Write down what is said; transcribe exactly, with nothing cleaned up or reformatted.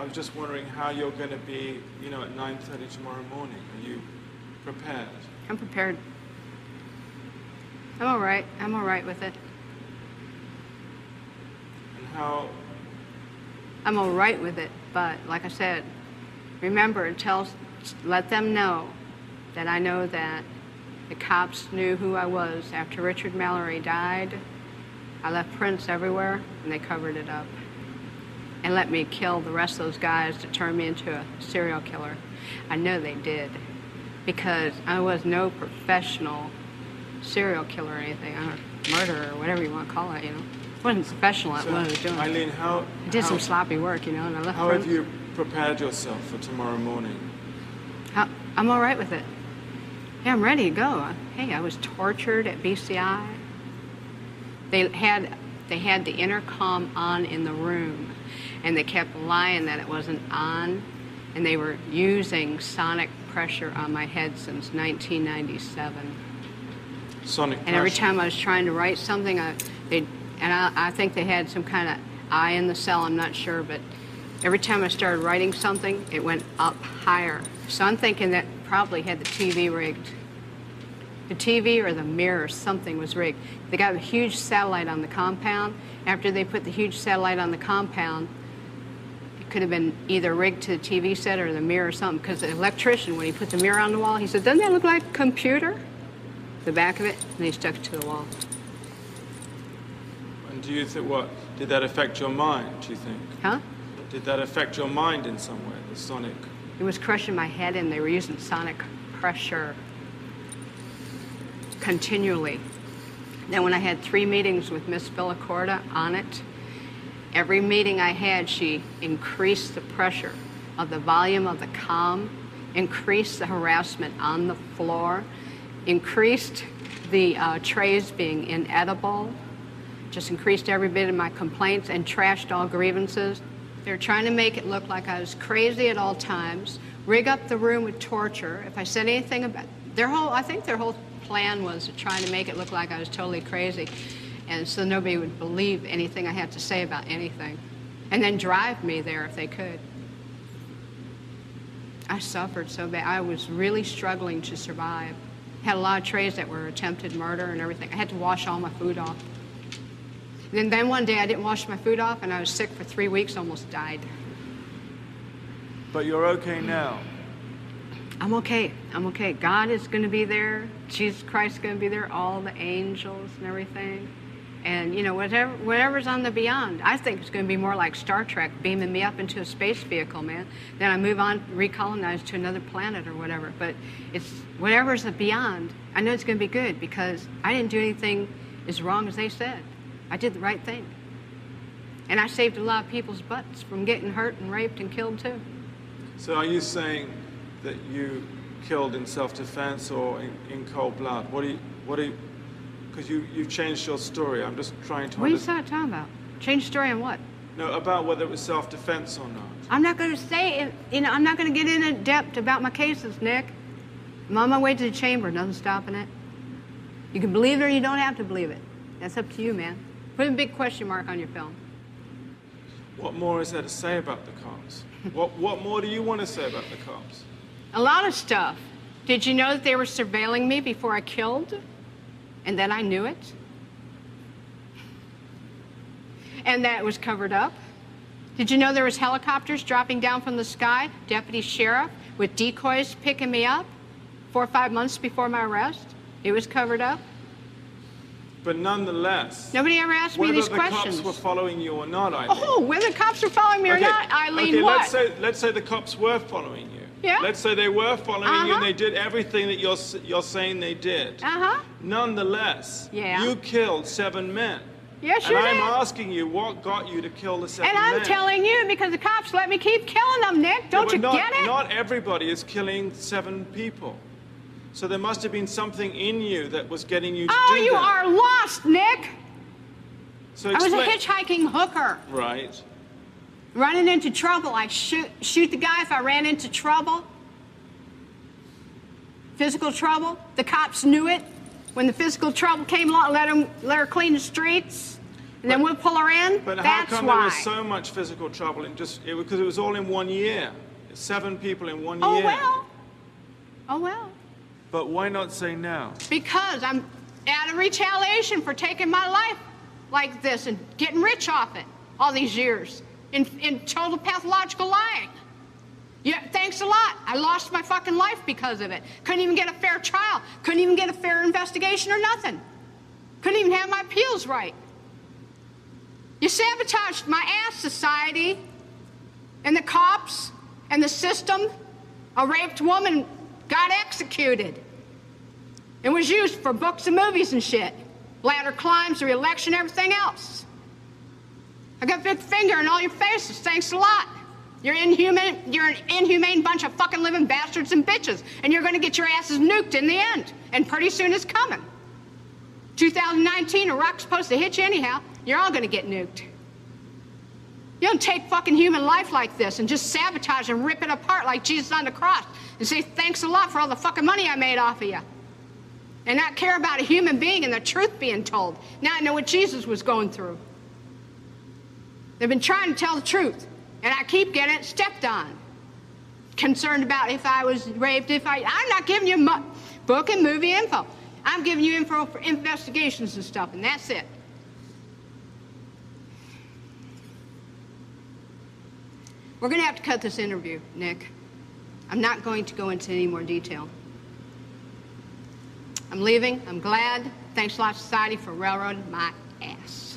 I was just wondering how you're going to be, you know, at nine thirty tomorrow morning. Are you prepared? I'm prepared. I'm all right. I'm all right with it. And how? I'm all right with it, but like I said, remember, tell, let them know that I know that the cops knew who I was. After Richard Mallory died, I left prints everywhere, and they covered it up and let me kill the rest of those guys to turn me into a serial killer. I know they did, because I was no professional serial killer or anything, or murderer, or whatever you want to call it, you know. I wasn't professional at so, what I was doing. Eileen, how... I did how, some sloppy work, you know, and I left... How prints. Have you prepared yourself for tomorrow morning? How, I'm all right with it. Yeah, I'm ready to go. Hey, I was tortured at B C I. They had... They had the intercom on in the room, and they kept lying that it wasn't on, and they were using sonic pressure on my head since nineteen ninety-seven. Sonic pressure. And every time I was trying to write something, I, they, and I, I think they had some kind of eye in the cell, I'm not sure, but every time I started writing something, it went up higher. So I'm thinking that probably had the T V rigged. The T V or the mirror, something was rigged. They got a huge satellite on the compound. After they put the huge satellite on the compound, it could have been either rigged to the T V set or the mirror or something, because the electrician, when he put the mirror on the wall, he said, doesn't that look like a computer? The back of it, and he stuck it to the wall. And do you think, what, did that affect your mind, do you think? Huh? Did that affect your mind in some way, the sonic? It was crushing my head, and they were using sonic pressure continually. Then when I had three meetings with Miss Villacorta on it, every meeting I had, she increased the pressure of the volume of the comm, increased the harassment on the floor, increased the uh, trays being inedible, just increased every bit of my complaints and trashed all grievances. They were trying to make it look like I was crazy at all times, rig up the room with torture. If I said anything about their whole, I think their whole plan was trying to make it look like I was totally crazy, and so nobody would believe anything I had to say about anything, and then drive me there if they could. I suffered so bad. I was really struggling to survive. Had a lot of trays that were attempted murder and everything. I had to wash all my food off. And then, then one day I didn't wash my food off, and I was sick for three weeks, almost died. But you're okay now. I'm okay. I'm okay. God is going to be there. Jesus Christ is going to be there. All the angels and everything. And, you know, whatever, whatever's on the beyond. I think it's going to be more like Star Trek, beaming me up into a space vehicle, man. Then I move on, recolonize to another planet or whatever. But it's whatever's the beyond, I know it's going to be good, because I didn't do anything as wrong as they said. I did the right thing. And I saved a lot of people's butts from getting hurt and raped and killed, too. So are you saying that you killed in self-defense or in, in cold blood? What do you, what do you, because you, you've changed your story. I'm just trying to... What are you talking about? Change story on what? No, about whether it was self-defense or not. I'm not going to say it, you know, I'm not going to get into depth about my cases, Nick. I'm on my way to the chamber, nothing's stopping it. You can believe it or you don't have to believe it. That's up to you, man. Put a big question mark on your film. What more is there to say about the cops? what, what more do you want to say about the cops? A lot of stuff. Did you know that they were surveilling me before I killed? And then I knew it? And that was covered up? Did you know there was helicopters dropping down from the sky, deputy sheriff, with decoys picking me up four or five months before my arrest? It was covered up? But nonetheless... Nobody ever asked me these questions. Whether the cops were following you or not, Eileen. Oh, whether the cops were following me or okay. not, Eileen, okay, what? Let's say, let's say the cops were following you. Yeah. Let's say they were following uh-huh. you and they did everything that you're, you're saying they did. Uh-huh. Nonetheless, yeah. you killed seven men. Yes, you did. And I'm asking you, what got you to kill the seven men? And I'm men? telling you, because the cops let me keep killing them, Nick. Don't no, you not, get it? Not everybody is killing seven people. So there must have been something in you that was getting you to oh, do you that. Oh, you are lost, Nick. So I was a hitchhiking hooker. Right. Running into trouble, I shoot, shoot the guy if I ran into trouble. Physical trouble, the cops knew it. When the physical trouble came along, let, him, let her clean the streets. And then we'll pull her in. But how come there was so much physical trouble in just it, because it was all in one year, seven people in one year. Oh well. Oh well. But why not say now? Because I'm out of retaliation for taking my life like this and getting rich off it all these years in in total pathological lying. Yeah, thanks a lot. I lost my fucking life because of it. Couldn't even get a fair trial. Couldn't even get a fair investigation or nothing. Couldn't even have my appeals right. You sabotaged my ass, society, and the cops, and the system. A raped woman got executed and was used for books and movies and shit. Ladder climbs, re-election, everything else. I got a big finger in all your faces, thanks a lot. You're inhuman, you're an inhumane bunch of fucking living bastards and bitches, and you're gonna get your asses nuked in the end, and pretty soon it's coming. two thousand nineteen, a rock's supposed to hit you anyhow. You're all gonna get nuked. You don't take fucking human life like this and just sabotage and rip it apart like Jesus on the cross and say thanks a lot for all the fucking money I made off of you. And not care about a human being and the truth being told. Now I know what Jesus was going through. They've been trying to tell the truth, and I keep getting it stepped on. Concerned about if I was raped, if I... I'm not giving you book and movie info. I'm giving you info for investigations and stuff, and that's it. We're going to have to cut this interview, Nick. I'm not going to go into any more detail. I'm leaving. I'm glad. Thanks a lot, society, for railroading my ass.